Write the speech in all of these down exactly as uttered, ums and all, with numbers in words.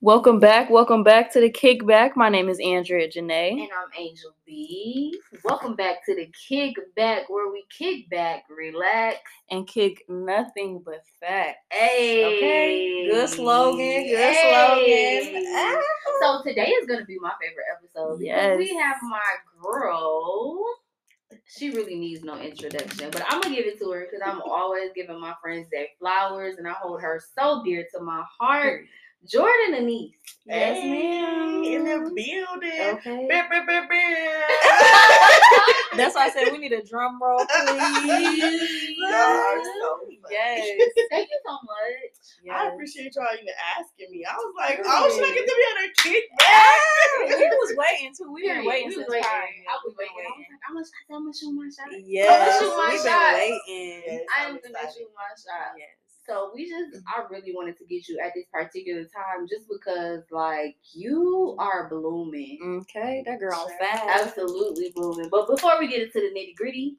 Welcome back. Welcome back to the Kickback. My name is Andrea Janae. And I'm Angel B. Welcome back to the Kickback, where we kick back, relax, and kick nothing but facts. Hey. Okay. Good slogan. Good hey. slogan. Ah. So today is going to be my favorite episode. Yes. We have my girl. She really needs no introduction, but I'm going to give it to her because I'm always giving my friends their flowers, and I hold her so dear to my heart. Jordynanese. Yes, hey, ma'am. In the building. Okay. Beep, beep, beep, beep. That's why I said we need a drum roll, please. Y'all so yes. Thank you so much. Yes. I appreciate y'all even asking me. I was like, really? Oh, should I get to be on her kickback? We was waiting too. We been waiting since time. I was waiting. I'm gonna shoot my shot. Yes. I'm gonna shoot my shot. Waiting. Yes, I am gonna shoot my shot. Yes. So we just, I really wanted to get you at this particular time just because, like, you are blooming. Okay, that girl fast. Absolutely blooming. But before we get into the nitty-gritty,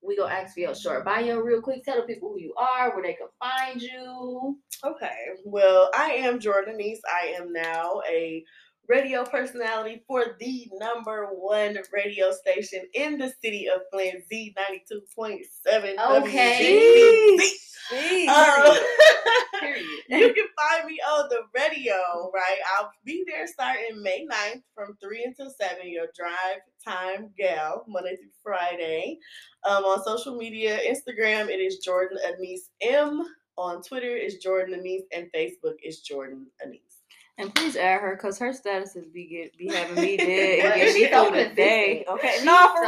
we gonna ask for your short bio real quick. Tell the people who you are, where they can find you. Okay, well, I am Jordynanese. I am now a radio personality for the number one radio station in the city of Flint, Z ninety two point seven. Okay. Jeez, um, period. Period. You can find me on the radio, right? I'll be there starting May ninth from three until seven, your drive time gal, Monday through Friday. Um, on social media, Instagram, it is Jordynanese M. On Twitter, it's Jordynanese, and Facebook is Jordynanese. And please add her, because her statuses be get be having me dead and get me through the day. Okay, no, for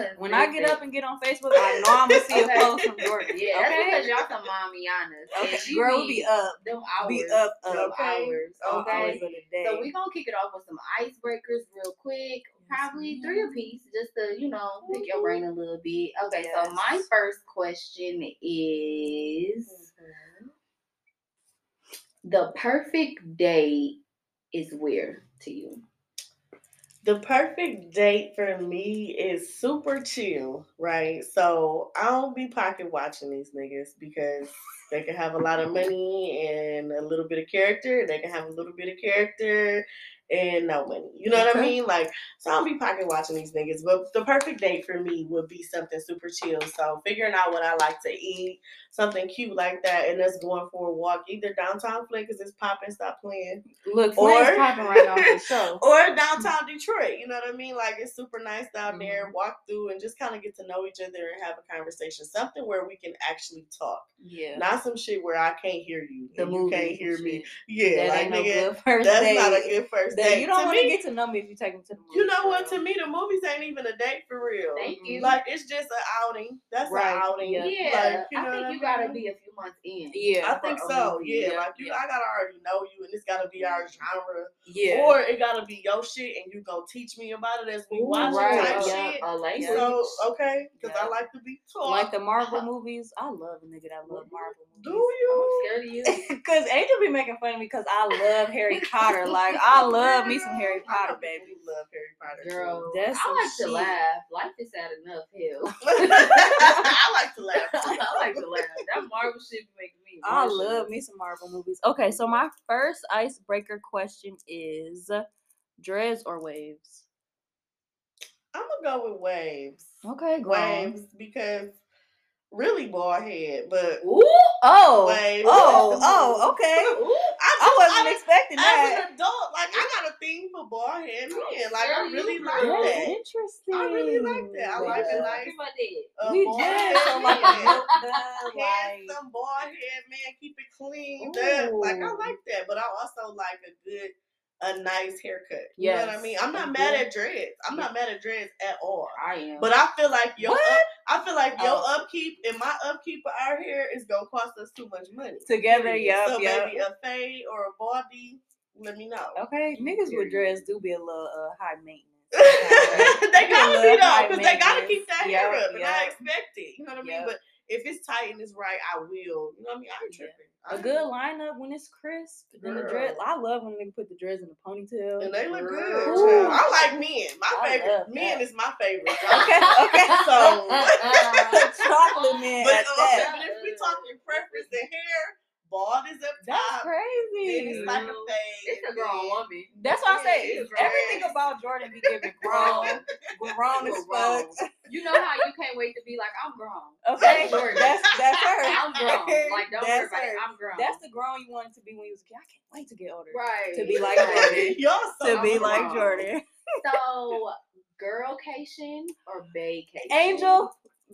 real. When I get up and get on Facebook, I know I'm going to see a post from Jordan. Yeah, that's because y'all some mommyianas. Okay, girl, we be up. Them hours. Be up, up. Hours. Okay. So we're going to kick it off with some icebreakers real quick. Probably three apiece, just to, you know, pick your brain a little bit. Okay, so my first question is... the perfect date is where to you? The perfect date for me is super chill, right? So I don't be pocket watching these niggas because they can have a lot of money and a little bit of character. They can have a little bit of character and no money. You know what I mean? Like, so I don't be pocket watching these niggas. But the perfect date for me would be something super chill. So figuring out what I like to eat, something cute like that, and us going for a walk, either downtown Flint because it's popping, stop playing. Look, Flint's popping right off the show. Or downtown Detroit. You know what I mean? Like, it's super nice down mm-hmm. there. Walk through and just kind of get to know each other and have a conversation. Something where we can actually talk. Yeah. Not some shit where I can't hear you. The you can't hear shit. me. Yeah, that like no nigga, that's date. not a good first. That you don't want to get to know me if you take me to the movies. You know what? To me, the movies ain't even a date for real. Thank you. Like, it's just an outing. That's right. an outing. Yeah. yeah. Like, you know I think you mean? gotta be a few months in. Yeah. I think so. Yeah. yeah. Like, you, yeah. I gotta already know you, and it's gotta be our genre. Yeah. Or it gotta be your shit, and you gonna teach me about it as we Ooh, watch right. it type yeah. shit. I like so, okay. Because yeah. I like to be taught. Like the Marvel movies. I love a nigga that loves Marvel movies. Do you? I'm scared of you. Because Angel be making fun of me because I love Harry Potter. Like, I love Love me some Harry Potter, baby. Love Harry Potter, girl. That's I like shit. to laugh. Life is sad enough, hell. I like to laugh. I like to laugh. That Marvel shit makes me. I love me some Marvel movies. Okay, so my first icebreaker question is: dreads or waves? I'm gonna go with waves. Okay, go waves on. because. Really bald head, but Ooh, oh, like, oh, oh, okay. Ooh, I, I wasn't I, expecting as that. As an adult, like I got a thing for bald head men. Like I really like That's that. Interesting. I really like that. I yeah. like it. Like uh, we bald head so like handsome bald head man, keep it clean. Like I like that, but I also like a good. a nice haircut. You yes. know what I mean? I'm not mad at dreads. I'm not mad at dreads at all. I am. But I feel like your up, I feel like your oh. upkeep and my upkeep of our hair is gonna cost us too much money. Together, yeah. So yep. maybe a fade or a baldy, let me know. Okay. Niggas with dreads do be a little uh, high maintenance. They gotta be though, because they gotta keep that yep, hair up. Yep. And I expect it. You know what I mean? Yep. But if it's tight and it's right, I will. You know what I mean? I ain't tripping. Yeah. I a good do. lineup when it's crisp. Then the dread. I love when they put the dreads in the ponytail. And they look good. Ooh. I like men. My I favorite men that. is my favorite. okay, okay. So uh, chocolate men. But, okay, but if we talking preference and hair, bald is up top. That's crazy. Then it's like a fade. It's a grown woman. That's why I say it's everything about Jordan be giving grown, grown as fuck. You know how you can't wait to be like, I'm grown. Okay, that's that's, that's her. I'm grown. Like, don't that's worry about her. it. I'm grown. That's the grown you wanted to be when you was a kid. I can't wait to get older. Right. To be like Jordan. So to I'm be grown. like Jordan. So, girlcation or vacation? Angel,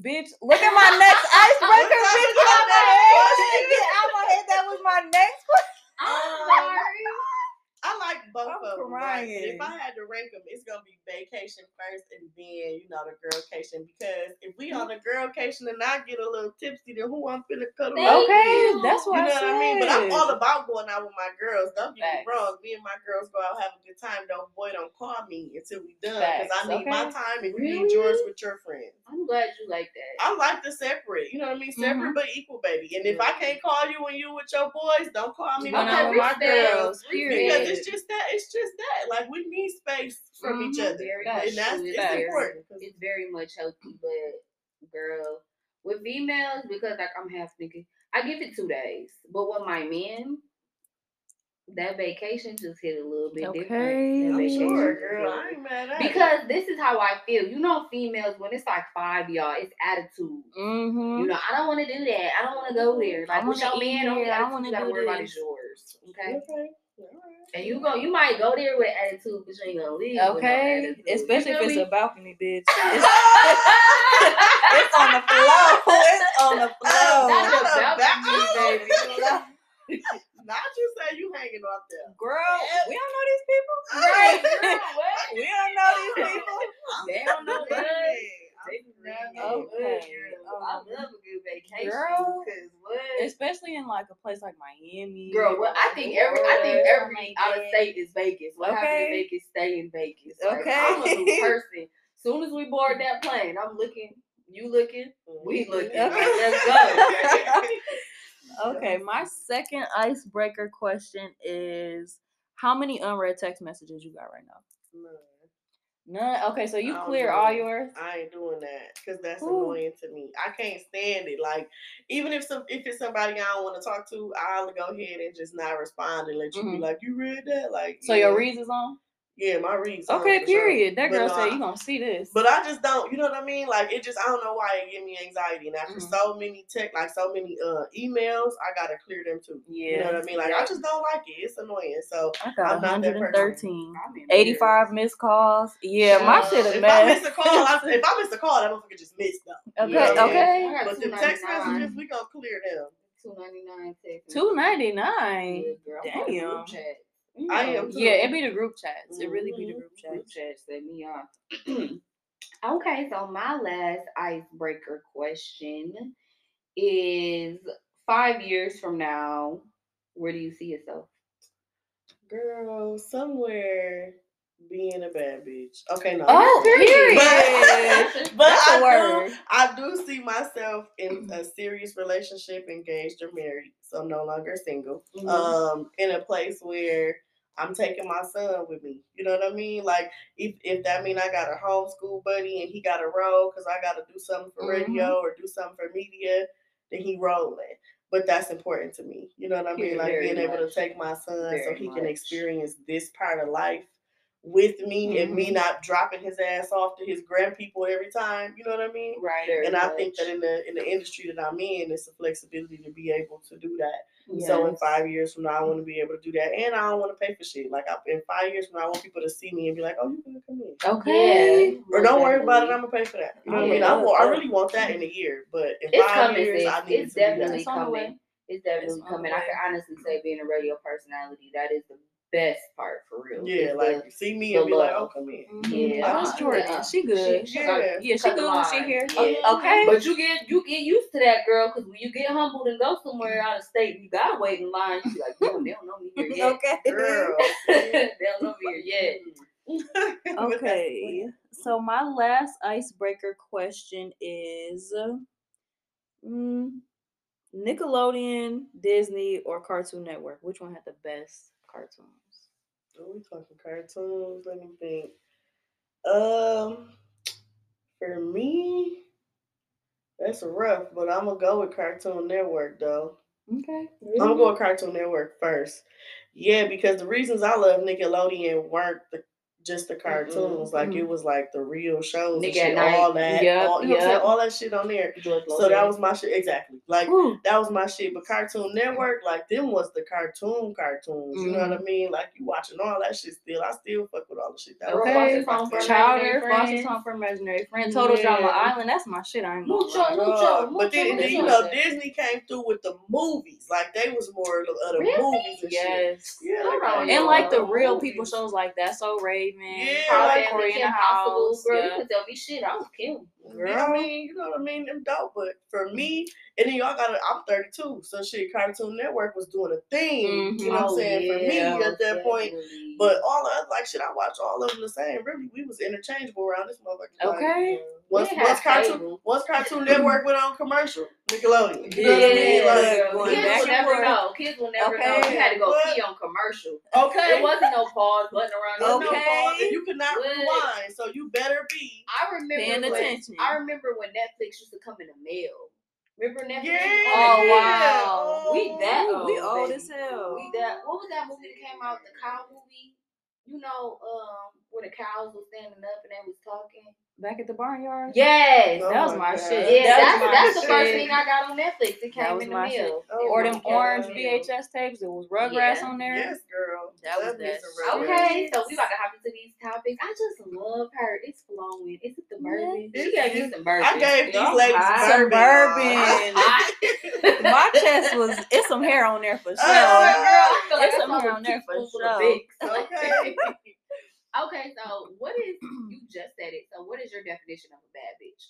bitch, look at my next icebreaker. Bitch, my name. Get out my head. That was my next question. I'm sorry. I like both I'm of them. Right? If I had to rank them, it's gonna be vacation first, and then you know the girlcation. Because if we on the girlcation and I get a little tipsy, then who I'm finna cuddle? Okay, with. that's what you know I what I mean. But I'm all about going out with my girls. Don't get Facts. me wrong. Me and my girls go out have a good time. Don't boy, don't call me until we done because I need okay. my time and really? you need yours with your friends. I'm glad you like that. I like to separate. You know what I mean? Separate mm-hmm. but equal, baby. And if mm-hmm. I can't call you when you with your boys, don't call me when I'm with my girls. Because it's just that. It's just that. Like, we need space from mm-hmm. each other. Very and much that's it's very, important. It's very much healthy, but, girl, with females, because, like, I'm half naked, I give it two days. But with my men, that vacation just hit a little bit okay. different. Okay. I'm sure, girl. I ain't mad at it. Because this is how I feel. You know, females, when it's like five, y'all, it's attitude. Mm-hmm. You know, I don't want to do that. I don't want to go there. Like, with your man, don't be I want to worry about is yours. Okay? Okay. And you go, you might go there with attitude, but you ain't gonna leave. Okay, no especially if it's me? a balcony, bitch. It's, it's on the floor. It's on the floor. That's Not a balcony, balcony baby. Not you say you hanging out there, girl. Yeah. We don't know these people. Right, girl, what? We don't know these people. They don't know what. Oh, okay. oh, I love a good vacation, girl, especially in like a place like Miami. Girl, well, I think every I think every out of state is Vegas. What okay. happened in Vegas, stay in Vegas. Right? Okay, I'm a new person. Soon as we board that plane, I'm looking. You looking? We looking? Okay, let's go. Okay, my second icebreaker question is: how many unread text messages you got right now? No. None. Okay, so you clear all yours. I ain't doing that because that's Ooh. annoying to me. I can't stand it. Like, even if some if it's somebody I don't want to talk to, I'll go ahead and just not respond and let you mm-hmm. be like, you read that? Like, so yeah. your reads is on? Yeah, my reads. Okay, period. Sure. That girl but, said uh, you gonna see this. But I just don't. You know what I mean? Like, it just I don't know why it give me anxiety. And after mm-hmm. so many tech, like so many uh emails, I gotta clear them too. Yeah, you know what I mean? Like, I just don't like it. It's annoying. So I got I'm not that person. eighty-five missed calls. Yeah, uh, my shit is bad. If I miss a call, I, if I miss a call, that motherfucker just missed though. Okay, yeah, okay. Yeah. But the text messages, we gonna clear them. Two ninety nine text. Two ninety nine. Damn. No. I am too. Yeah, it be the group chats. It really be the group chats. Group chats that me off. Okay, so my last icebreaker question is: five years from now, where do you see yourself? Girl, somewhere being a bad bitch. Okay, no. Oh, period. But, but That's I, word. Do, I do see myself in a serious relationship, engaged or married. So I'm no longer single. Mm-hmm. Um, in a place where I'm taking my son with me. You know what I mean? Like, if, if that mean I got a homeschool buddy and he got a role because I got to do something for mm-hmm. radio or do something for media, then he rolling. But that's important to me. You know what I mean? Like, Very being much. able to take my son Very so he much. can experience this part of life with me mm-hmm. and me not dropping his ass off to his grandpeople every time. You know what I mean? Right. And much. I think that in the in the industry that I'm in, it's the flexibility to be able to do that. Yes. So in five years from now, I want to be able to do that. And I don't want to pay for shit. Like, I, in five years from now, I want people to see me and be like, oh, you're going to come in. Okay. Yeah. Or don't worry about it. I'm going to pay for that. You know what I mean? I, want, I really want that in a year. But in it's five coming, years, I need it's to definitely do that. Coming. It's definitely it's coming. coming. I can honestly say being a radio personality, that is the best part for real. Yeah, like the, see me and be love. like, oh, come in. Mm-hmm. Yeah, I was Jordan. Yeah. She good. She, yeah, like, yeah, she good. She here. Yeah. Okay, but you get you get used to that, girl, because when you get humbled and go somewhere out of state, you gotta wait in line. You be like, no, they don't know me here yet. Okay, girl, they don't know me here yet. Okay, so my last icebreaker question is, mm, Nickelodeon, Disney, or Cartoon Network? Which one had the best cartoons? Are we talking cartoons? Let me think. Um, for me, that's rough, but I'm gonna go with Cartoon Network though. Okay. Really? I'm gonna go with Cartoon Network first. Yeah, because the reasons I love Nickelodeon weren't the, just the cartoons. Mm-hmm. Like, mm-hmm. it was like the real shows, and shit, all that, yep, all, you know yep. what I'm saying? All that shit on there. So that was my shit. Exactly. Like, Ooh. that was my shit. But Cartoon Network, like, them was the cartoon cartoons. Mm-hmm. You know what I mean? Like, you watching all that shit still. I still fuck with all the shit. That okay. Foster's Home for Imaginary Friends. Total yeah. Drama Island. That's my shit. I ain't gonna Mucho, lie. Mucho, Mucho, But then, Mucho, then you know, Mucho. Disney came through with the movies. Like, they was more of the other really? movies and yes. shit. Yeah. Right. And, like, the real movies. people shows like That's So Raven. Yeah, like Impossible, house, girl. Yeah. You could tell me shit, I was killed. Girl, I mean, you know what I mean? Them dope, but for me, and then y'all got it. I'm thirty-two, so shit, Cartoon Network was doing a thing. Mm-hmm. You know what I'm saying? Yeah, for me at that definitely. point, but all of us, like shit, I watched all of them the same. Really, we was interchangeable around this motherfucker. Okay. Like, What's, what's, cartoon, what's Cartoon Network went on commercial? Nickelodeon. You know what I mean? Like, well, kids will never know. Kids will never okay. know. You had to go what? pee on commercial. Okay. There wasn't no pause button around. Okay. No pause, and you could not but rewind, so you better be I remember paying when, attention. I remember when Netflix used to come in the mail. Remember Netflix? Yeah. Oh, wow. Oh. We that old. We old baby. as hell. We that. What was that movie that came out? The cow movie? You know, um, where the cows were standing up and they was talking. Back at the Barnyard? Yes. Oh, that was my God. shit. Yeah, that that's, my that's shit. the first thing I got on Netflix. It came in the mail. Oh, or them orange V H S tapes. It was Rugrats yeah. on there. Yes, girl. That, that was that. Okay, so we about to hop into these topics. I just love her. It's flowing. Is it the bourbon? Yeah. She got you some bourbon. I gave these no, ladies some bourbon. My chest was, it's some hair on there for sure. Oh, girl. It's some hair on there for sure. Okay. Okay, so what is, you just said it, so what is your definition of a bad bitch?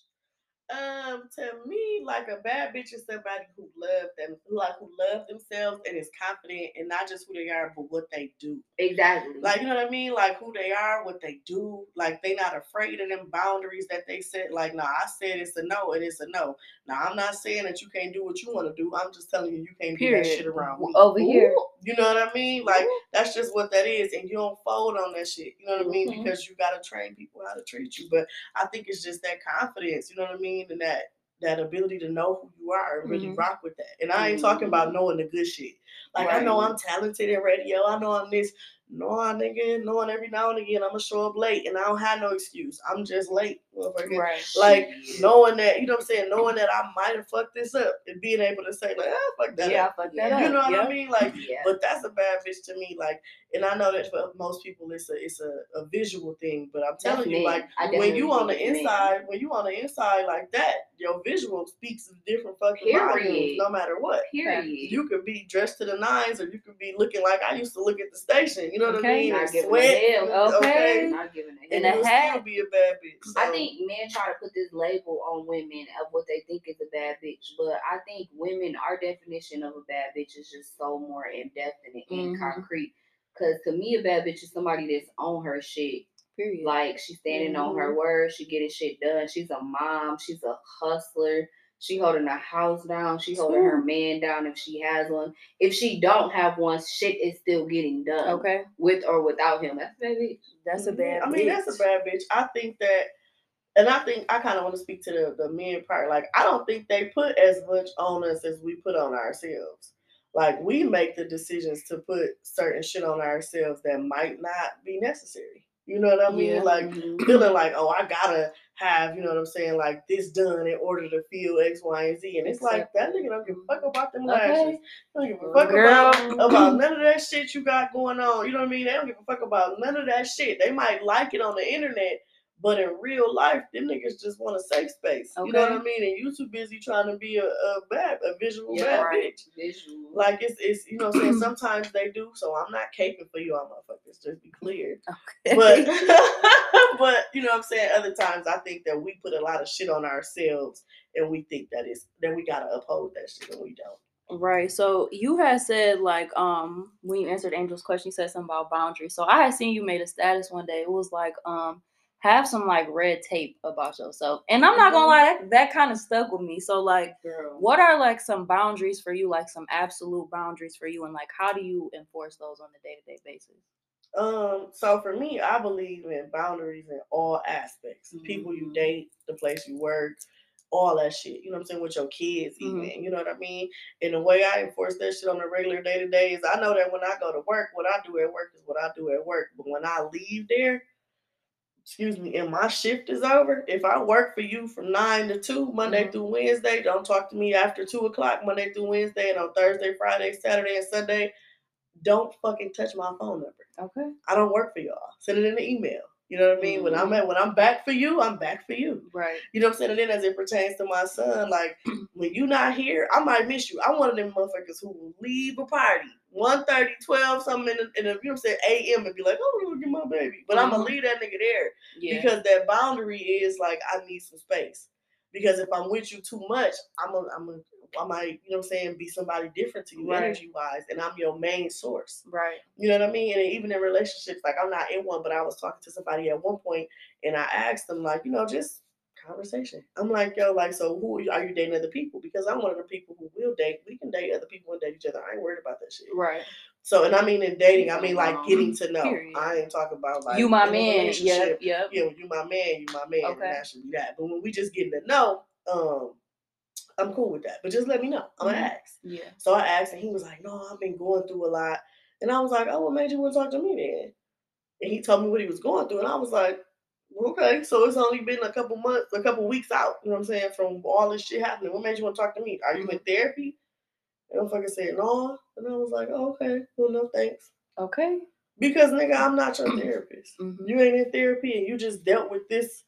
Um, to me, like, a bad bitch is somebody who loves them, like, who loves themselves and is confident in not just who they are, but what they do. Exactly. Like, you know what I mean? Like, who they are, what they do. Like, they not afraid of them boundaries that they set. Like, no, nah, I said it's a no, and it's a no. Now, I'm not saying that you can't do what you want to do. I'm just telling you, you can't Period. do that shit around me. Over Ooh. here. You know what I mean? Like, Ooh. that's just what that is, and you don't fold on that shit. You know what I mean? Mm-hmm. Because you got to train people how to treat you. But I think it's just that confidence. You know what I mean? And that that ability to know who you are and really mm-hmm. rock with that. And I ain't mm-hmm. talking about knowing the good shit. Like, right. I know I'm talented in radio. I know I'm this. No, nigga, knowing every now and again I'm gonna show up late, and I don't have no excuse. I'm just late. Right. Like, knowing that, you know what I'm saying, knowing that I might have fucked this up and being able to say, like, ah, fuck that yeah, up. Fuck that you up. know what yep. I mean? Like, yeah. but that's a bad bitch to me. Like, and I know that for most people it's a it's a, a visual thing, but I'm telling definitely. you, like, when you on the inside, mean. when you on the inside like that, your visual speaks different fucking volumes, no matter what. Period. You could be dressed to the nines, or you could be looking like I used to look at the station, you know what okay. I mean? Not giving a hell. Okay. Not giving a hell. And it still be a bad bitch. So. I think men try to put this label on women of what they think is a bad bitch, but I think women, our definition of a bad bitch is just so more indefinite and mm-hmm. concrete. Because to me, a bad bitch is somebody that's on her shit. Period. Like, she's standing mm-hmm. on her word, she getting shit done. She's a mom, she's a hustler. She holding the house down. She holding her man down if she has one. If she don't have one, shit is still getting done. Okay, with or without him, that's a bad bitch. That's a bad. I mean, bitch. that's a bad bitch. I think that. And I think I kind of want to speak to the, the men part. Like, I don't think they put as much on us as we put on ourselves. Like, we make the decisions to put certain shit on ourselves that might not be necessary. You know what I mean? Yeah. Like, mm-hmm. feeling like, oh, I gotta have, you know what I'm saying, like, this done in order to feel X, Y, and Z. And it's exactly. like, that nigga don't give a fuck about them okay. lashes. Don't give a fuck about, about none of that shit you got going on. You know what I mean? They don't give a fuck about none of that shit. They might like it on the internet, but in real life, them niggas just want a safe space. Okay. You know what I mean? And you too busy trying to be a, a bad, a visual yeah, bad right. bitch. Visual. Like, it's, it's you know what I'm saying? Sometimes they do, so I'm not caping for you all motherfuckers, just be clear. Okay. But, but, you know what I'm saying? Other times, I think that we put a lot of shit on ourselves, and we think that it's, that we gotta uphold that shit, and we don't. Right. So you had said, like, um, when you answered Angel's question, you said something about boundaries. So I had seen you made a status one day. It was like, um, have some like red tape about yourself. And I'm not gonna lie, that, that kind of stuck with me. So like, girl, what are like some boundaries for you, like some absolute boundaries for you, and like how do you enforce those on a day-to-day basis? Um, so for me, I believe in boundaries in all aspects. Mm-hmm. People you date, the place you work, all that shit. You know what I'm saying? With your kids even. Mm-hmm. You know what I mean? And the way I enforce that shit on a regular day-to-day is I know that when I go to work, what I do at work is what I do at work. But when I leave there, excuse me, and my shift is over, if I work for you from nine to two, Monday mm-hmm. through Wednesday, don't talk to me after two o'clock, Monday through Wednesday, and on Thursday, Friday, Saturday, and Sunday, don't fucking touch my phone number. Okay. I don't work for y'all. Send it in an email. You know what I mean? Mm-hmm. When I'm at, when I'm back for you, I'm back for you. Right. You know what I'm saying? And then as it pertains to my son, like when you not here, I might miss you. I'm one of them motherfuckers who will leave a party one thirty, twelve, something in the, in the, you know what I'm saying, A M and be like, oh, look at my baby. But mm-hmm. I'm gonna leave that nigga there yeah. because that boundary is like I need some space. Because if I'm with you too much, I'm a, I'm a, I might, you know what I'm saying, be somebody different to you right. energy-wise, and I'm your main source. Right. You know what I mean? And even in relationships, like, I'm not in one, but I was talking to somebody at one point, and I asked them, like, you know, just conversation. I'm like, yo, like, so who are you, are you dating other people? Because I'm one of the people who will date. We can date other people and date each other. I ain't worried about that shit. Right. So, and I mean in dating, I mean, like, um, getting to know. Period. I ain't talking about, like, you my man. Yep, yep. Yeah, you my man, you my man. Okay. And that should be that. But when we just getting to know, um, I'm cool with that, but just let me know. I'm gonna ask. Yeah. So I asked, and he was like, "No, I've been going through a lot." And I was like, "Oh, what made you want to talk to me then?" And he told me what he was going through, and I was like, "Okay, so it's only been a couple months, a couple weeks out. You know what I'm saying? From all this shit happening, what made you want to talk to me? Are you in therapy?" And I fucking said, "No," and I was like, oh, "Okay, well, no thanks." Okay. Because nigga, I'm not your therapist. Mm-hmm. You ain't in therapy, and you just dealt with this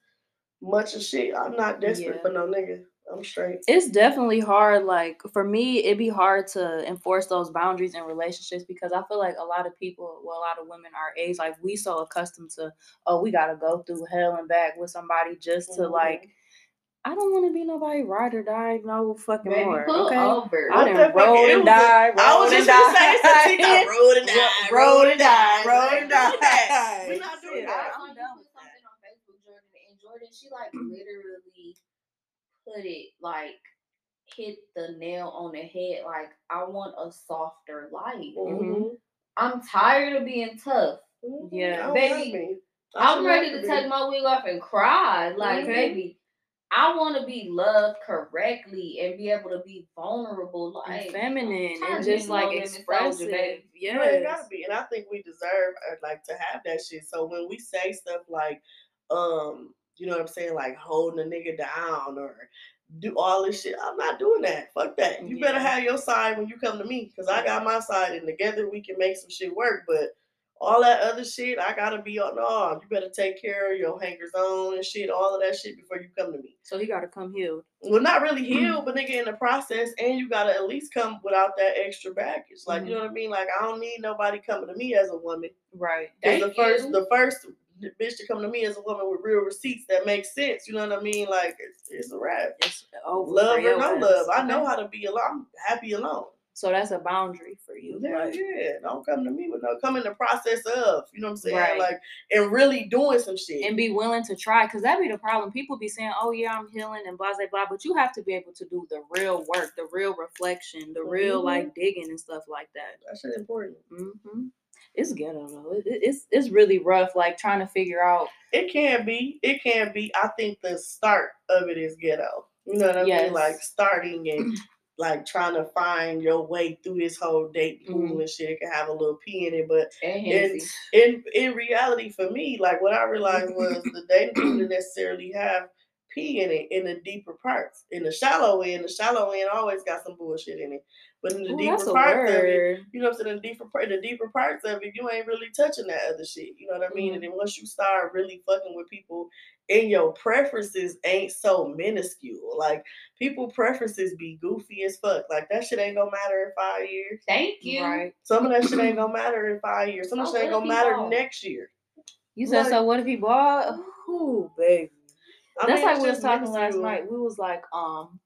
much of shit. I'm not desperate yeah. for no nigga. I'm straight. It's definitely hard. Like for me, it'd be hard to enforce those boundaries in relationships because I feel like a lot of people, well, a lot of women our age, like we so accustomed to, oh, we gotta go through hell and back with somebody just mm-hmm. to like. I don't want to be nobody ride or die no fucking Baby, more. Okay? Over. I done roll and die, roll and die. I was just gonna say something. I rolled and died, rolled and died, rolled and died. We're not doing that. I'm done with something on Facebook, Jordan, and Jordan, she like literally. Put it like hit the nail on the head. Like I want a softer life. Mm-hmm. I'm tired of being tough. Mm-hmm. Yeah, I baby, I'm ready to take my wig off and cry. Like, mm-hmm. baby, I want to be loved correctly and be able to be vulnerable, like and feminine and just like expressive. Baby. Yeah, well, it gotta be. And I think we deserve like to have that shit. So when we say stuff like, um. you know what I'm saying? Like holding a nigga down or do all this shit. I'm not doing that. Fuck that. You yeah. better have your side when you come to me because I got my side and together we can make some shit work. But all that other shit, I got to be on. No, you better take care of your hangers on and shit, all of that shit before you come to me. So he got to come healed. Well, not really healed, mm-hmm. but nigga in the process. And you got to at least come without that extra baggage. Like, mm-hmm. you know what I mean? Like, I don't need nobody coming to me as a woman. Right. Thank the first, you. The first... The bitch to come to me as a woman with real receipts that makes sense. You know what I mean? Like it's, it's a wrap. It's over. Love or no love. I know how to be alone. I'm happy alone. So that's a boundary for you. Yeah, right? yeah. Don't come to me with no. Come in the process of. You know what I'm saying? Right. Like and really doing some shit and be willing to try. Cause that'd be the problem. People be saying, "Oh yeah, I'm healing and blah blah blah," but you have to be able to do the real work, the real reflection, the mm-hmm. real like digging and stuff like that. That's important. Mm-hmm. It's ghetto though. It, it's it's really rough. Like trying to figure out. It can be. It can be. I think the start of it is ghetto. You know what I yes. mean? Like starting and like trying to find your way through this whole date pool mm-hmm. and shit. It can have a little pee in it, but in, in in reality, for me, like what I realized was the dating pool didn't necessarily have pee in it in the deeper parts. In the shallow end, the shallow end always got some bullshit in it. But in the Ooh, deeper parts word. Of it, you know what I'm saying? The deeper, the deeper parts of it, you ain't really touching that other shit. You know what I mean? Mm-hmm. And then once you start really fucking with people, and your preferences ain't so minuscule. Like people preferences be goofy as fuck. Like that shit ain't gonna matter in five years. Thank you. Right. Some of that shit ain't gonna matter in five years. Some of that shit ain't gonna matter ball? Next year. You said like, so. What if he bought? Ooh, baby. I That's mean, like we was talking last night. We was like, um.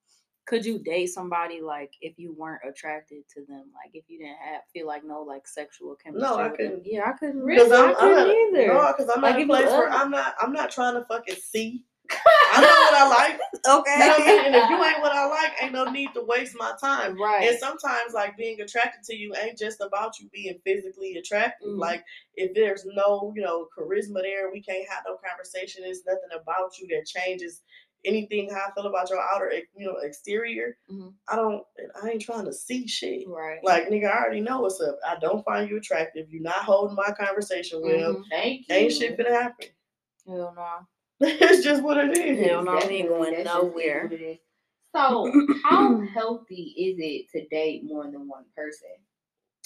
could you date somebody, like, if you weren't attracted to them? Like, if you didn't have, feel like no, like, sexual chemistry? No, I couldn't. Yeah, I couldn't really. I couldn't either. No, because I'm not in a place where I'm not, I'm not trying to fucking see. I know what I like. Okay. You know what I mean? And if you ain't what I like, ain't no need to waste my time. Right. And sometimes, like, being attracted to you ain't just about you being physically attractive. Mm-hmm. Like, if there's no, you know, charisma there, we can't have no conversation. There's nothing about you that changes anything how I feel about your outer, you know, exterior. Mm-hmm. I don't, I ain't trying to see shit. Right. Like, nigga, I already know what's up. I don't find you attractive. You're not holding my conversation with mm-hmm. him. Thank you. Ain't shit gonna happen. Hell no. It's just what it is. Hell no, we ain't going nowhere. So, how healthy is it to date more than one person?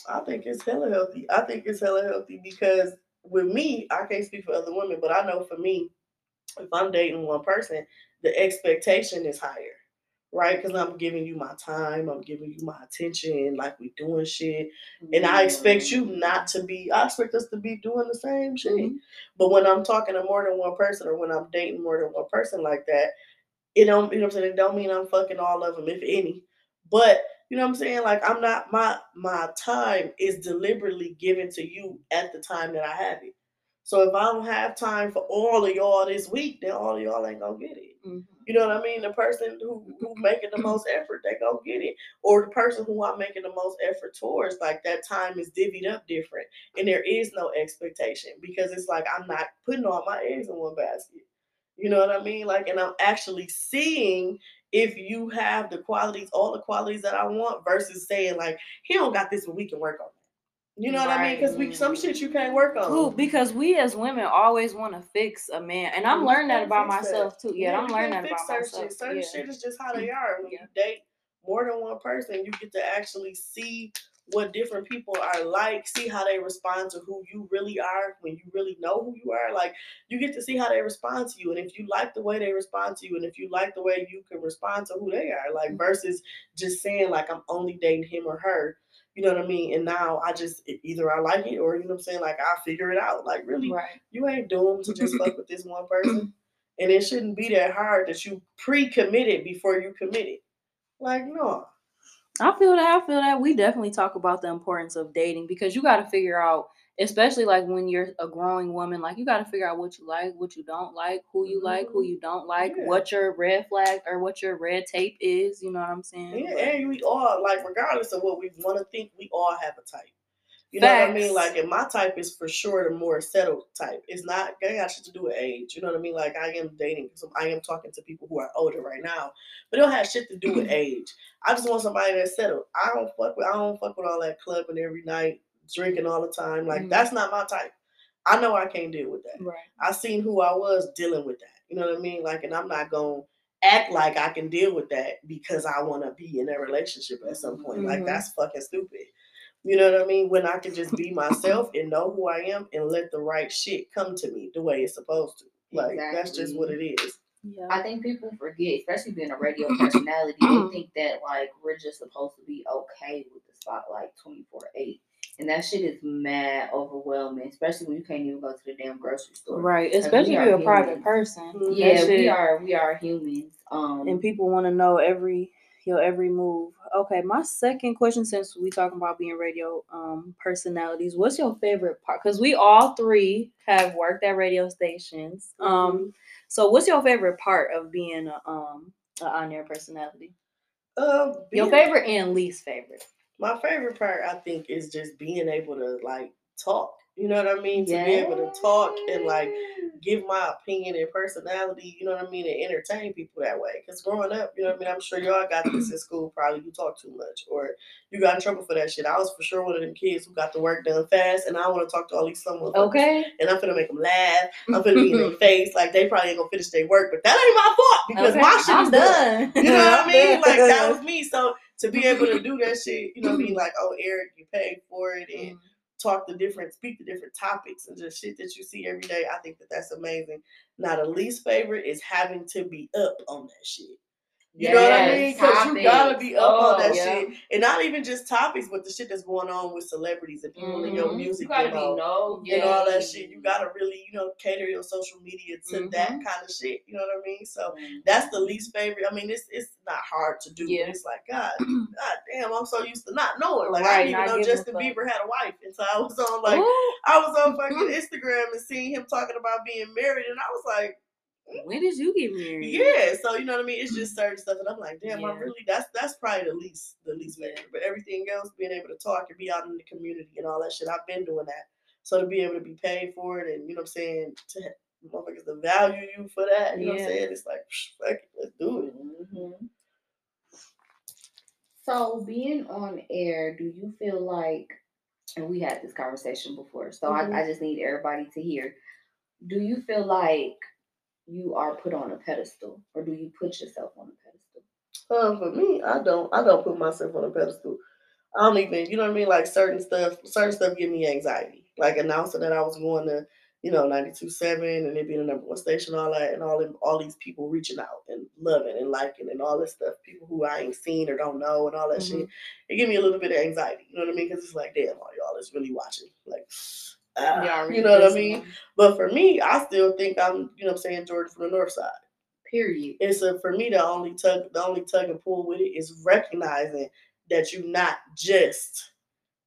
I think it's hella healthy. I think it's hella healthy because with me, I can't speak for other women, but I know for me, if I'm dating one person, the expectation is higher, right? Because I'm giving you my time, I'm giving you my attention, like we doing shit. And I expect you not to be, I expect us to be doing the same shit. Mm-hmm. But when I'm talking to more than one person or when I'm dating more than one person like that, it don't, you know what I'm saying? It don't mean I'm fucking all of them, if any. But, you know what I'm saying? Like, I'm not, my my time is deliberately given to you at the time that I have it. So if I don't have time for all of y'all this week, then all of y'all ain't gonna get it. Mm-hmm. You know what I mean? The person who, who making the most effort, they gonna get it. Or the person who I'm making the most effort towards, like that time is divvied up different. And there is no expectation because it's like I'm not putting all my eggs in one basket. You know what I mean? Like, and I'm actually seeing if you have the qualities, all the qualities that I want versus saying like, he don't got this, but we can work on it. You know what right. I mean? Because we some shit you can't work on. Ooh, because we as women always want to fix a man. And I'm learning that about myself, that. too. Yeah, yeah I'm learning that about myself. Shit. Certain yeah. shit is just how they are. When yeah. you date more than one person, you get to actually see what different people are like, see how they respond to who you really are when you really know who you are. Like, you get to see how they respond to you. And if you like the way they respond to you, and if you like the way you can respond to who they are, like, versus just saying, like, I'm only dating him or her. You know what I mean? And now I just, either I like it or, you know what I'm saying, like, I figure it out. Like, really, right. you ain't doomed to just fuck with this one person. And it shouldn't be that hard that you pre-committed before you committed. Like, no. I feel that. I feel that. We definitely talk about the importance of dating because you got to figure out, especially, like, when you're a growing woman, like, you got to figure out what you like, what you don't like, who you mm-hmm. like, who you don't like, yeah. what your red flag or what your red tape is, you know what I'm saying? Yeah, like, and we all, like, regardless of what we want to think, we all have a type. You facts. Know what I mean? Like, and my type is for sure the more settled type. It's not, I got shit to do with age, you know what I mean? Like, I am dating, so I am talking to people who are older right now, but it don't have shit to do with age. I just want somebody that's settled. I don't fuck with, I don't fuck with all that clubbing every night. Drinking all the time, like mm-hmm. that's not my type. I know I can't deal with that. Right. I seen who I was dealing with that. You know what I mean? Like, and I'm not gonna act like I can deal with that because I want to be in a relationship at some point. Mm-hmm. Like, that's fucking stupid. You know what I mean? When I can just be myself and know who I am and let the right shit come to me the way it's supposed to. Like exactly. that's just what it is. Yeah. I think people forget, especially being a radio personality, they think that like we're just supposed to be okay with the spotlight twenty-four eight. And that shit is mad overwhelming, especially when you can't even go to the damn grocery store. Right, especially if you're a private person. Yeah, we are we are humans. Um, and people want to know every your every move. Okay, my second question, since we talking about being radio um, personalities, what's your favorite part? Because we all three have worked at radio stations. Um, mm-hmm. So what's your favorite part of being a um an on-air personality? Uh, your favorite and least favorite. My favorite part, I think, is just being able to, like, talk. You know what I mean? Yeah. To be able to talk and, like, give my opinion and personality, you know what I mean, and entertain people that way. Because growing up, you know what I mean, I'm sure y'all got this in school, probably you talk too much or you got in trouble for that shit. I was for sure one of them kids who got the work done fast, and I want to talk to all these someone. Okay. And I'm finna make them laugh. I'm finna be in their face. Like, they probably ain't gonna finish their work, but that ain't my fault because okay. my shit I'm is done. done. You know what I mean? Like, that was me. So, to be able to do that shit, you know, be like, oh, Eric, you paid for it, and talk to different, speak to different topics and just shit that you see every day. I think that that's amazing. Now, the least favorite is having to be up on that shit. You yes, know what I mean? Because you gotta be up oh, on that yeah. shit, and not even just topics, but the shit that's going on with celebrities and people mm-hmm. in your music, you and all, know, and all that shit. You gotta really, you know, cater your social media to mm-hmm. that kind of shit. You know what I mean? So that's the least favorite. I mean, it's it's not hard to do. Yeah. It's like God, God damn, I'm so used to not knowing. Like right, I didn't even know Justin Bieber had a wife, and so I was on like Ooh. I was on fucking Instagram and seeing him talking about being married, and I was like, when did you get married? Yeah, so you know what I mean? It's just certain stuff and I'm like, damn, yeah. I really that's that's probably the least the least yeah. favorite. But everything else, being able to talk and be out in the community and all that shit, I've been doing that. So to be able to be paid for it and you know what I'm saying, to motherfuckers to value you for that, you yeah. know what I'm saying? It's like fuck it, let's do it. Mm-hmm. So being on air, do you feel like, and we had this conversation before, so mm-hmm. I, I just need everybody to hear, do you feel like you are put on a pedestal, or do you put yourself on a pedestal? Um, for me, I don't. I don't put myself on a pedestal. I don't even. You know what I mean? Like certain stuff. Certain stuff give me anxiety. Like announcing that I was going to, you know, ninety two seven, and it being the number one station, all that, and all them, all these people reaching out and loving and liking and all this stuff. People who I ain't seen or don't know and all that mm-hmm. shit. It give me a little bit of anxiety. You know what I mean? Because it's like, damn, all y'all is really watching. Like. Uh, you know what I mean? But for me, I still think I'm, you know what I'm saying, Jordan from the north side. Period. And so for me, the only tug, the only tug and pull with it is recognizing that you're not just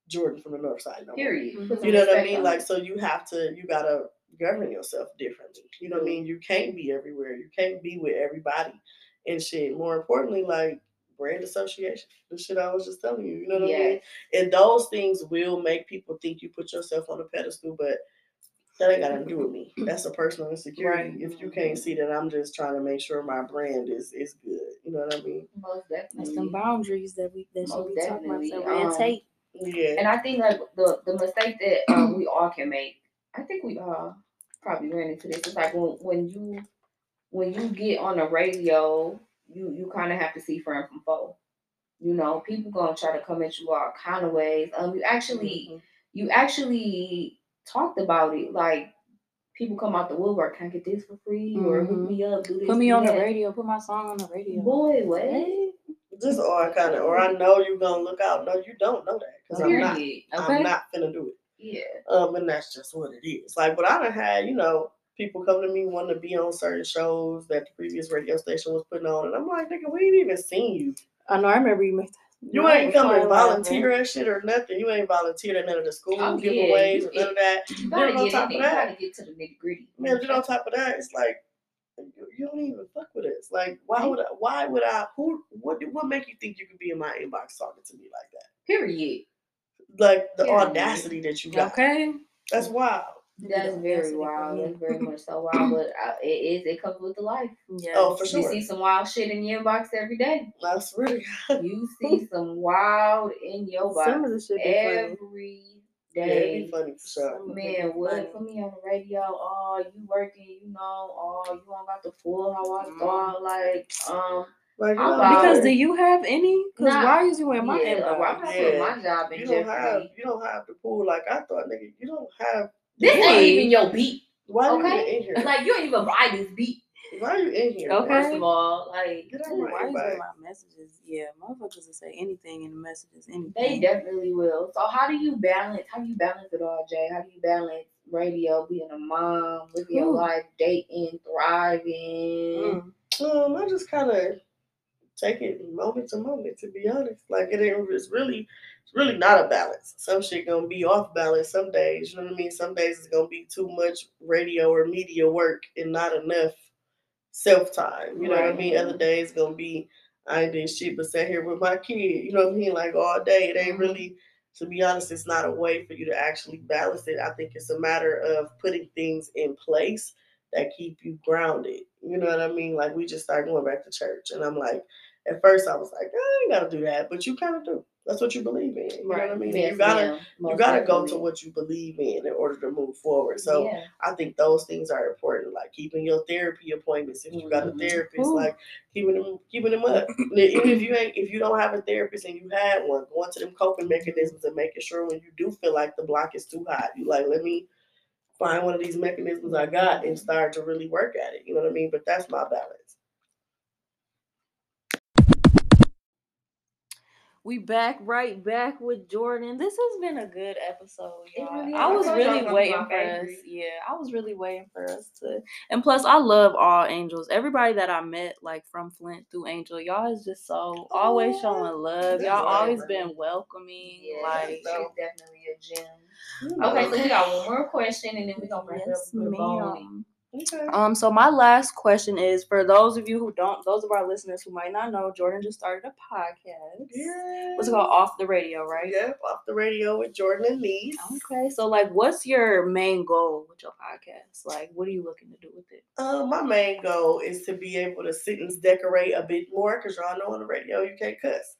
Jordan from the north side. No Period. Mm-hmm. You know what I mean? Like, so you have to, you got to govern yourself differently. You know what I mean? You can't be everywhere. You can't be with everybody and shit. More importantly, like, brand association, the shit I was just telling you, you know what yes. I mean? And those things will make people think you put yourself on a pedestal, but that ain't got nothing to do with me. That's a personal insecurity. Right. If you can't see that, I'm just trying to make sure my brand is is good. You know what I mean? Most definitely. There's some boundaries that we that should be definitely. talking about. Um, tape. Yeah. And I think like the the mistake that um, we all can make. I think we all probably ran into this. It's like when when you when you get on the radio. You you kind of have to see friend from foe. You know, people gonna try to come at you all kind of ways. Um, you actually mm-hmm. you actually talked about it. Like people come out the woodwork, can I get this for free mm-hmm. or hook me up, do this. Put me on that. the radio. Put my song on the radio. Boy, what? Just all kind of. Or I know you gonna look out. No, you don't know that because I'm not. Okay. I'm not gonna do it. Yeah. Um, and that's just what it is. Like, but I done had you know. people come to me wanting to be on certain shows that the previous radio station was putting on. And I'm like, nigga, we ain't even seen you. I know, I remember you. You ain't come and volunteer that shit or nothing. You ain't volunteered at none of the school oh, giveaways yeah. or none of that. You then on top of that, you gotta get to the nitty gritty. Man, then on top of that, it's like, you don't even fuck with us. Like, why would I, why would I, who, what, what make you think you could be in my inbox talking to me like that? Period. Like, the Period. audacity that you got. Okay. That's wild. That's very wild. That's very much so wild, but I, it is. It comes with the life. Yeah. Oh, for sure. You see some wild shit in your inbox every day. That's really good. You see some wild in your box some of the shit every funny. day. Yeah, be funny for sure. Man, what for me on the radio? Oh, you working? You know? Oh, you don't got the full how I thought? Like, um. Like, no, because do you have any? Because nah, why is you in my yeah, inbox? Why am I putting my job in you don't jeopardy? Have, you don't have the pool like I thought, nigga. You don't have. This yeah. ain't even your beat. Why are okay? you in here? Like, you ain't even buy this beat. Why are you in here? Okay. First of all, like, dude, why is it my messages? Yeah, motherfuckers will say anything in the messages. Anything. They definitely will. So how do you balance? How do you balance it all, Jay? How do you balance radio, being a mom, living Ooh. your life, dating, thriving? Mm. Um, I just kind of take it moment to moment, to be honest. Like, it ain't it's really... It's really not a balance. Some shit gonna be off balance some days, you know what I mean? Some days it's gonna be too much radio or media work and not enough self time. You know right. what I mean? Other days gonna be I ain't doing shit but sat here with my kid, you know what I mean? Like all day. It ain't really, to be honest, it's not a way for you to actually balance it. I think it's a matter of putting things in place that keep you grounded. You know what I mean? Like we just started going back to church and I'm like, at first I was like, I ain't gotta do that, but you kinda do. That's what you believe in. You right. know what I mean? Yes, you gotta yeah, you gotta go to what you believe in in order to move forward. So yeah. I think those things are important, like keeping your therapy appointments. If you got mm-hmm. a therapist, Ooh. like keeping them keeping them up. Even if you ain't if you don't have a therapist and you had one, going to them coping mechanisms and making sure when you do feel like the block is too high, you like, let me find one of these mechanisms I got and start to really work at it. You know what I mean? But that's my balance. We back right back with Jordan. This has been a good episode, y'all. Really I was really waiting for angry. us. Yeah, I was really waiting for us to. And plus, I love all angels. Everybody that I met, like from Flint through Angel, y'all is just so oh, always showing love. Y'all love, always right? been welcoming. Yeah, like so. Definitely a gem. Mm-hmm. Okay, so we got one more question, and then we gonna wrap yes, up the bowling. Okay. Um, so my last question is for those of you who don't, those of our listeners who might not know, Jordan just started a podcast. Yes. What's it called? Off the Radio, right? Yep, Off the Radio with Jordynanese. Okay, so like, what's your main goal with your podcast? Like, what are you looking to do with it? Uh, my main goal is to be able to sentence decorate a bit more because y'all know on the radio you can't cuss.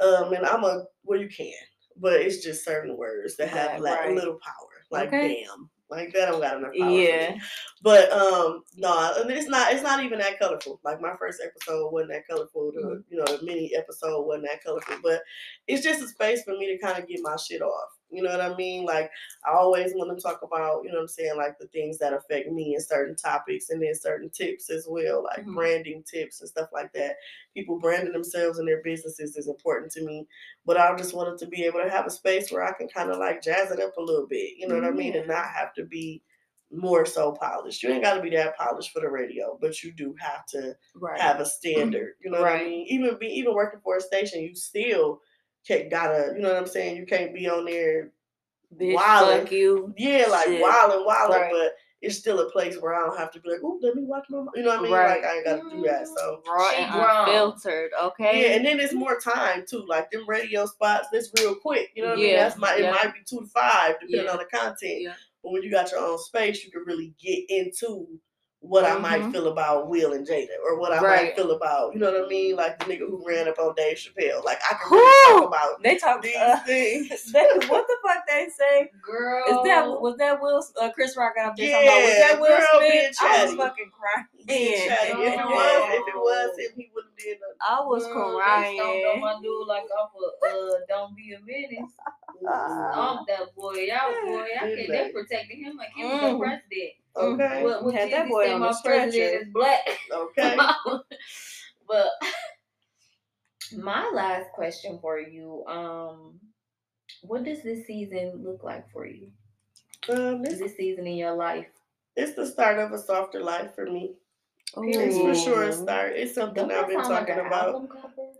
Um, and I'm a well, you can, but it's just certain words that have right, like right. a little power, like okay. damn. Like that don't got enough power. Yeah. But um no, I mean, it's not it's not even that colorful. Like my first episode wasn't that colorful, the mm-hmm. you know, the mini episode wasn't that colorful. But it's just a space for me to kind of get my shit off. You know what I mean? Like I always want to talk about, you know what I'm saying, like the things that affect me and certain topics and then certain tips as well, like mm-hmm. branding tips and stuff like that. People branding themselves and their businesses is important to me. But I just wanted to be able to have a space where I can kind of like jazz it up a little bit, you know mm-hmm. what I mean? And not have to be more so polished. You ain't got to be that polished for the radio, but you do have to right. have a standard. You know right. what I mean? Even be even working for a station, you still can't gotta, you know what I'm saying? You can't be on there wilding. Fuck you. Yeah, like shit. wilding, wilding, right. but it's still a place where I don't have to be like, oh, let me watch my mom. You know what I mean? Right. Like, I ain't got to do that. So, raw and unfiltered, okay? Yeah, and then it's more time, too. Like, them radio spots, that's real quick. You know what yeah. I mean? That's my, yeah. It might be two to five, depending yeah. on the content. Yeah. But when you got your own space, you can really get into what mm-hmm. I might feel about Will and Jada, or what I right. might feel about, you know what I mean? Like the nigga who ran up on Dave Chappelle. Like I can really Ooh, talk about they talk, these uh, things. They, what the fuck they say? Girl. Is that, was that Will, uh, Chris Rock got up there talking about, was that Will girl, Smith? I was fucking crying. Yeah. If, it was, if it was him, he wouldn't be in the I was girl, crying. Don't know my dude like off of, uh, Don't Be a Menace. Stomp uh, that boy. Y'all boy. I can't, they protected him like he was mm. the president. Okay. Well, we had that boy on the stretcher. Is black. Okay. But my last question for you, um, what does this season look like for you? Um, this, this season in your life? It's the start of a softer life for me. Ooh. It's for sure a start. It's something I've been talking like about.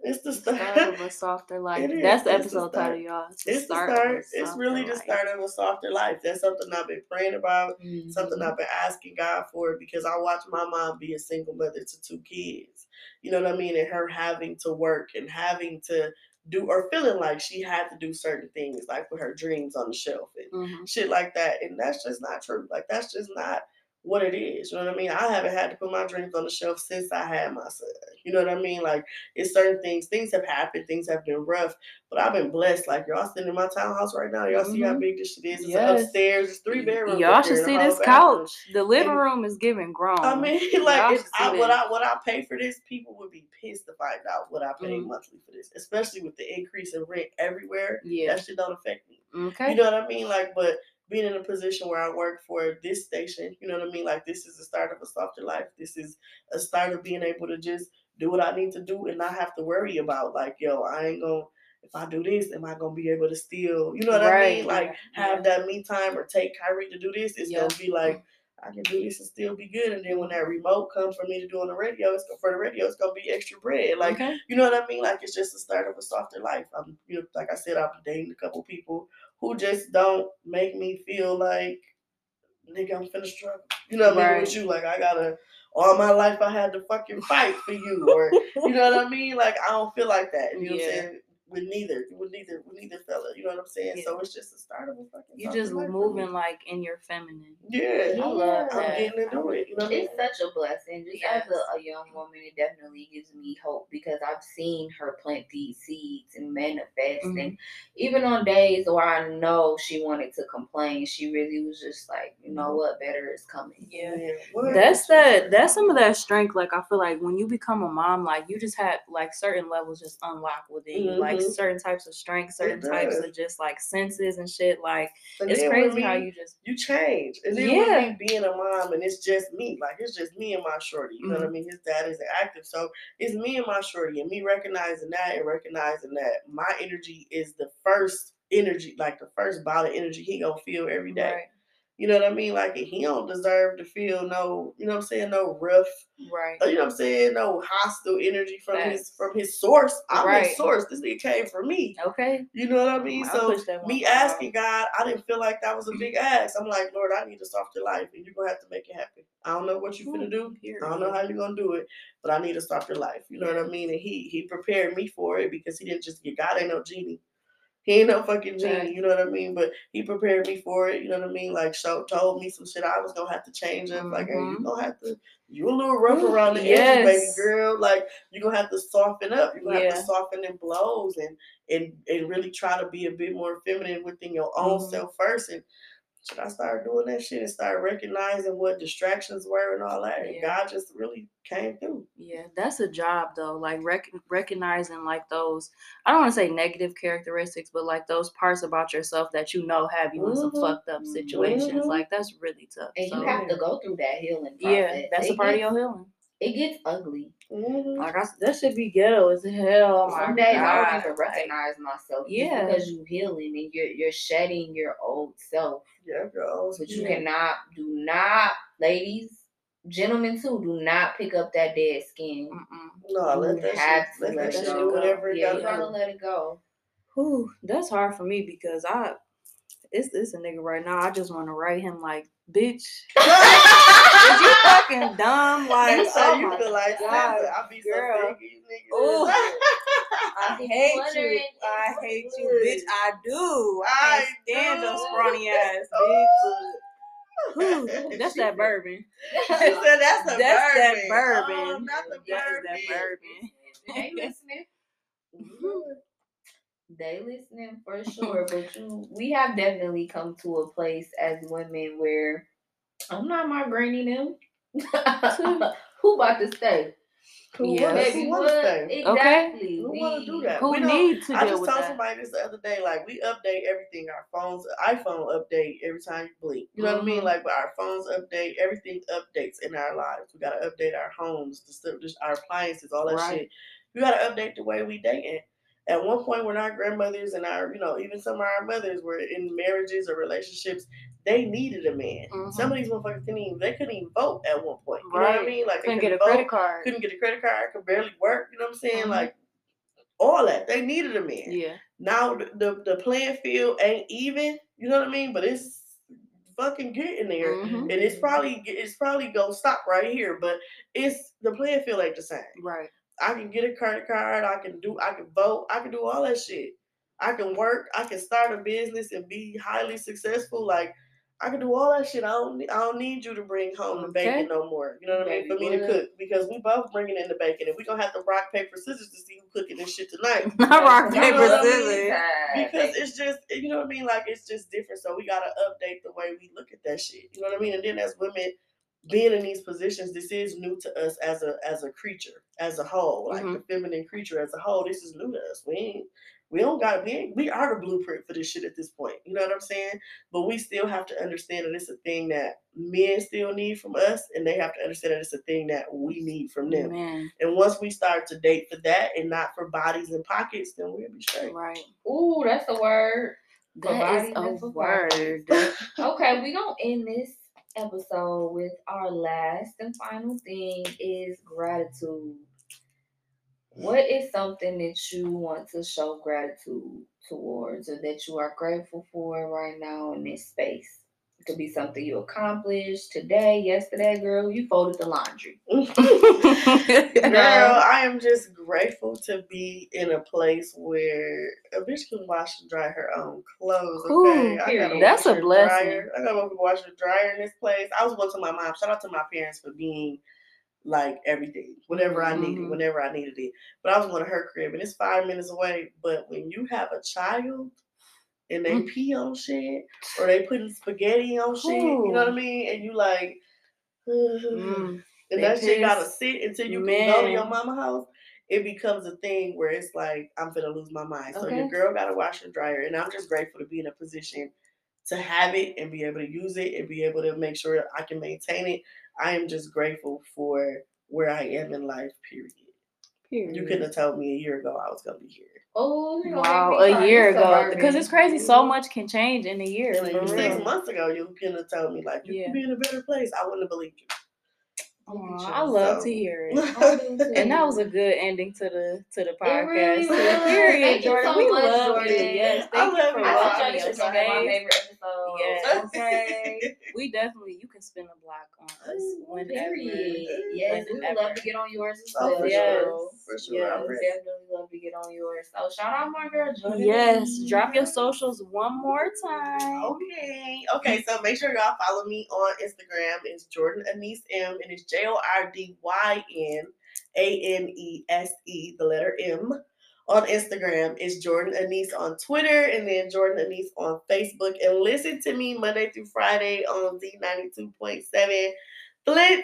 It's the start. start of a softer life. That's the it's episode the title, y'all. It's, it's the start. start. It's really the start of a softer life. That's something I've been praying about, mm-hmm. something I've been asking God for, because I watched my mom be a single mother to two kids. You know what I mean? And her having to work and having to do, or feeling like she had to do certain things, like put her dreams on the shelf and mm-hmm. shit like that. And that's just not true. Like, that's just not what it is, you know what I mean? I haven't had to put my dreams on the shelf since I had my son. You know what I mean? Like, it's certain things. Things have happened. Things have been rough. But I've been blessed. Like, y'all sitting in my townhouse right now. Y'all mm-hmm. see how big this shit is. It's yes. upstairs. It's three bedrooms. Y'all should see this couch. Bathroom. The living and, room is giving grown. I mean, like, if I, what, I, what I pay for this, people would be pissed to find out what I pay mm-hmm. monthly for this, especially with the increase in rent everywhere. Yeah. That shit don't affect me. Okay. You know what I mean? Like, but being in a position where I work for this station, you know what I mean? Like, this is the start of a softer life. This is a start of being able to just do what I need to do and not have to worry about, like, yo, I ain't gonna, if I do this, am I gonna be able to still, you know what right. I mean? Like, have that me time or take Kyrie to do this. It's yeah. gonna be like, I can do this and still be good. And then when that remote comes for me to do on the radio, it's for the radio, it's gonna be extra bread. Like, okay. you know what I mean? Like, it's just the start of a softer life. I'm, you know, like I said, I've dated a couple people who just don't make me feel like, nigga, I'm finna struggle. You know what I mean? With you, like, I gotta, all my life I had to fucking fight for you, or you know what I mean? Like, I don't feel like that. You yeah. know what I'm saying? With neither, with neither, with neither fella. You know what I'm saying? Yeah. So it's just the start of a fucking. You just moving like in your feminine. Yeah, yeah. I love that. I'm getting into it. You know, it's such a blessing. Just yes. as a, a young woman, it definitely gives me hope, because I've seen her plant these seeds and manifest. Mm-hmm. And even on days where I know she wanted to complain, she really was just like, you know what, better is coming. Yeah, yeah. that's that. That's some of that strength. Like, I feel like when you become a mom, like, you just have like certain levels just unlock within you, mm-hmm. like. like mm-hmm. certain types of strength, certain types of just like senses and shit. Like and it's crazy we, how you just you change. And then yeah. with me being a mom, and it's just me, like it's just me and my shorty. You mm-hmm. know what I mean? His dad isn't active, so it's me and my shorty, and me recognizing that and recognizing that my energy is the first energy, like the first bottle of energy he gonna feel every day. Right. You know what I mean? Like, he don't deserve to feel no, you know what I'm saying, no rough, right? You know what I'm saying, no hostile energy from That's, his from his source. I'm right. his source. This nigga came from me. Okay. You know what I mean? I'll so me asking God, I didn't feel like that was a big ask. I'm like, Lord, I need a softer life, and you're gonna have to make it happen. I don't know what you're gonna do. I don't know how you're gonna do it, but I need a softer life. You know yeah. what I mean? And he he prepared me for it, because he didn't just get God ain't no genie. He ain't no fucking genie, you know what I mean? But he prepared me for it, you know what I mean? Like, show, told me some shit I was going to have to change up. Mm-hmm. Like, hey, you're going to have to, you a little rough around the yes. edges, baby girl. Like, you're going to have to soften up. You're going to yeah. have to soften in blows and, and and really try to be a bit more feminine within your own mm-hmm. self first. And should I start doing that shit and start recognizing what distractions were and all that? Yeah. God just really came through. Yeah, that's a job, though. Like, rec- recognizing, like, those, I don't want to say negative characteristics, but, like, those parts about yourself that you know have you mm-hmm. in some fucked up situations. Mm-hmm. Like, that's really tough. And so, you have to go through that healing process. Yeah, that's it a part gets, of your healing. It gets ugly. Mm-hmm. Like, I, that should be ghetto as hell. Some days I don't even recognize myself. Yeah. Just because you're healing and you're, you're shedding your old self. Yeah, girl. But you yeah. cannot, do not, ladies, gentlemen too, do not pick up that dead skin. Mm-mm. No, let that, have shit, to let, let that shit go. Whatever it yeah, you gotta let it go. Whew, that's hard for me because I, it's this a nigga right now. I just want to write him like, bitch. Is you fucking dumb? Like, so oh you feel like God, I be girl. So you niggas. I hate you. I hate you, bitch. I do. I, I stand those scrawny ass bitch. Ooh, that's that bourbon. She said that's a that's bourbon. That bourbon. Oh, not the that bourbon. Is that bourbon. They listening. They listening for sure. But you, we have definitely come to a place as women where I'm not my granny them. Who about to stay? Who yes. wants to would, stay? Exactly. Okay. Who we want to do that? Who we need to do that? I just told that. somebody this the other day. Like, we update everything. Our phones, iPhone update every time you blink. You know mm-hmm. what I mean? Like, but our phones update. Everything updates in our lives. We got to update our homes, just our appliances, all that right. shit. We got to update the way we dating. At one point, when our grandmothers and our, you know, even some of our mothers were in marriages or relationships, they needed a man. Mm-hmm. Some of these motherfuckers didn't even, they couldn't even vote at one point. You right. know what I mean? Like, couldn't they get a vote, credit card. Couldn't get a credit card. Could barely work. You know what I'm saying? Mm-hmm. Like, all that. They needed a man. Yeah. Now, the, the, the playing field ain't even, you know what I mean? But it's fucking getting there. Mm-hmm. And it's probably, it's probably going to stop right here. But it's, the playing field ain't the same. Right. I can get a credit card, I can do, I can vote, I can do all that shit. I can work, I can start a business and be highly successful. Like, I can do all that shit. I don't, I don't need you to bring home the okay. bacon no more. You know what I mean? For me to cook, because we both bringing in the bacon, and we gonna have to rock paper scissors to see who cooking this shit tonight. Not rock you paper scissors, I mean? Because it's just, you know what I mean. Like, it's just different. So we gotta update the way we look at that shit. You know what I mean? And then as women, being in these positions, this is new to us as a as a creature, as a whole, like mm-hmm. the feminine creature as a whole. This is new to us. We ain't, we don't got we ain't, we are the blueprint for this shit at this point. You know what I'm saying? But we still have to understand that it's a thing that men still need from us, and they have to understand that it's a thing that we need from them. Amen. And once we start to date for that and not for bodies and pockets, then we'll be straight. Right. Ooh, that's a word. That is a word. Okay, we gonna end this episode with our last and final thing is gratitude. What is something that you want to show gratitude towards, or that you are grateful for right now in this space? It could be something you accomplished today, yesterday, girl. You folded the laundry. Girl, I am just grateful to be in a place where a bitch can wash and dry her own clothes. Okay, ooh, I that's a blessing. Dryer. I gotta wash and dryer in this place. I was going to my mom. Shout out to my parents for being like everything, whenever mm-hmm. I needed, whenever I needed it. But I was going to her crib, and it's five minutes away. But when you have a child, and they mm. pee on shit, or they putting spaghetti on shit, ooh. You know what I mean? And you like, mm. and they that piss. Shit gotta sit until you Man. Can go to your mama's house. it becomes a thing where it's like, I'm going to lose my mind. So okay. Your girl got a washer and dryer, and I'm just grateful to be in a position to have it and be able to use it and be able to make sure I can maintain it. I am just grateful for where I am in life, period. Period. You couldn't have told me a year ago I was going to be here. Oh, you know, wow, a year ago. Because it's crazy. So much can change in a year. And like six months ago, you couldn't have told me, like, you yeah. could be in a better place. I wouldn't have believed you. Aww, I love so. to hear it, and that was a good ending to the to the podcast. Really Period, Jordan. So we much, love Jordan. It. Yes, thank I you for watching us today. My favorite episode. Yes, okay. We definitely you can spin a block on us whenever. Yes, whenever. We would love to get on yours as well. Oh, for yes, sure. For sure. Yes, we definitely love to get on yours. So shout out my girl Jordan. Yes, drop your socials one more time. Okay, okay. So make sure y'all follow me on Instagram. It's Jordynanese M, and it's J O R D Y N A N E S E, the letter M, on Instagram. It's Jordynanese on Twitter, and then Jordynanese on Facebook. And listen to me Monday through Friday on Z ninety two point seven, Blitz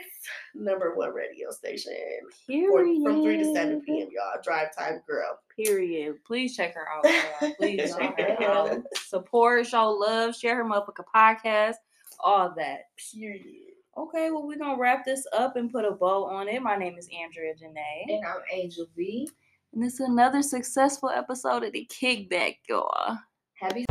number one radio station. Period. From three to seven p.m. Y'all, drive time girl. Period. Please check her out. Girl. Please check her out. Support, show love, share her motherfucking podcast, all that. Period. Okay, well, we're going to wrap this up and put a bow on it. My name is Andrea Janae. And I'm Angel V. And it's another successful episode of the Kickback, y'all. Happy...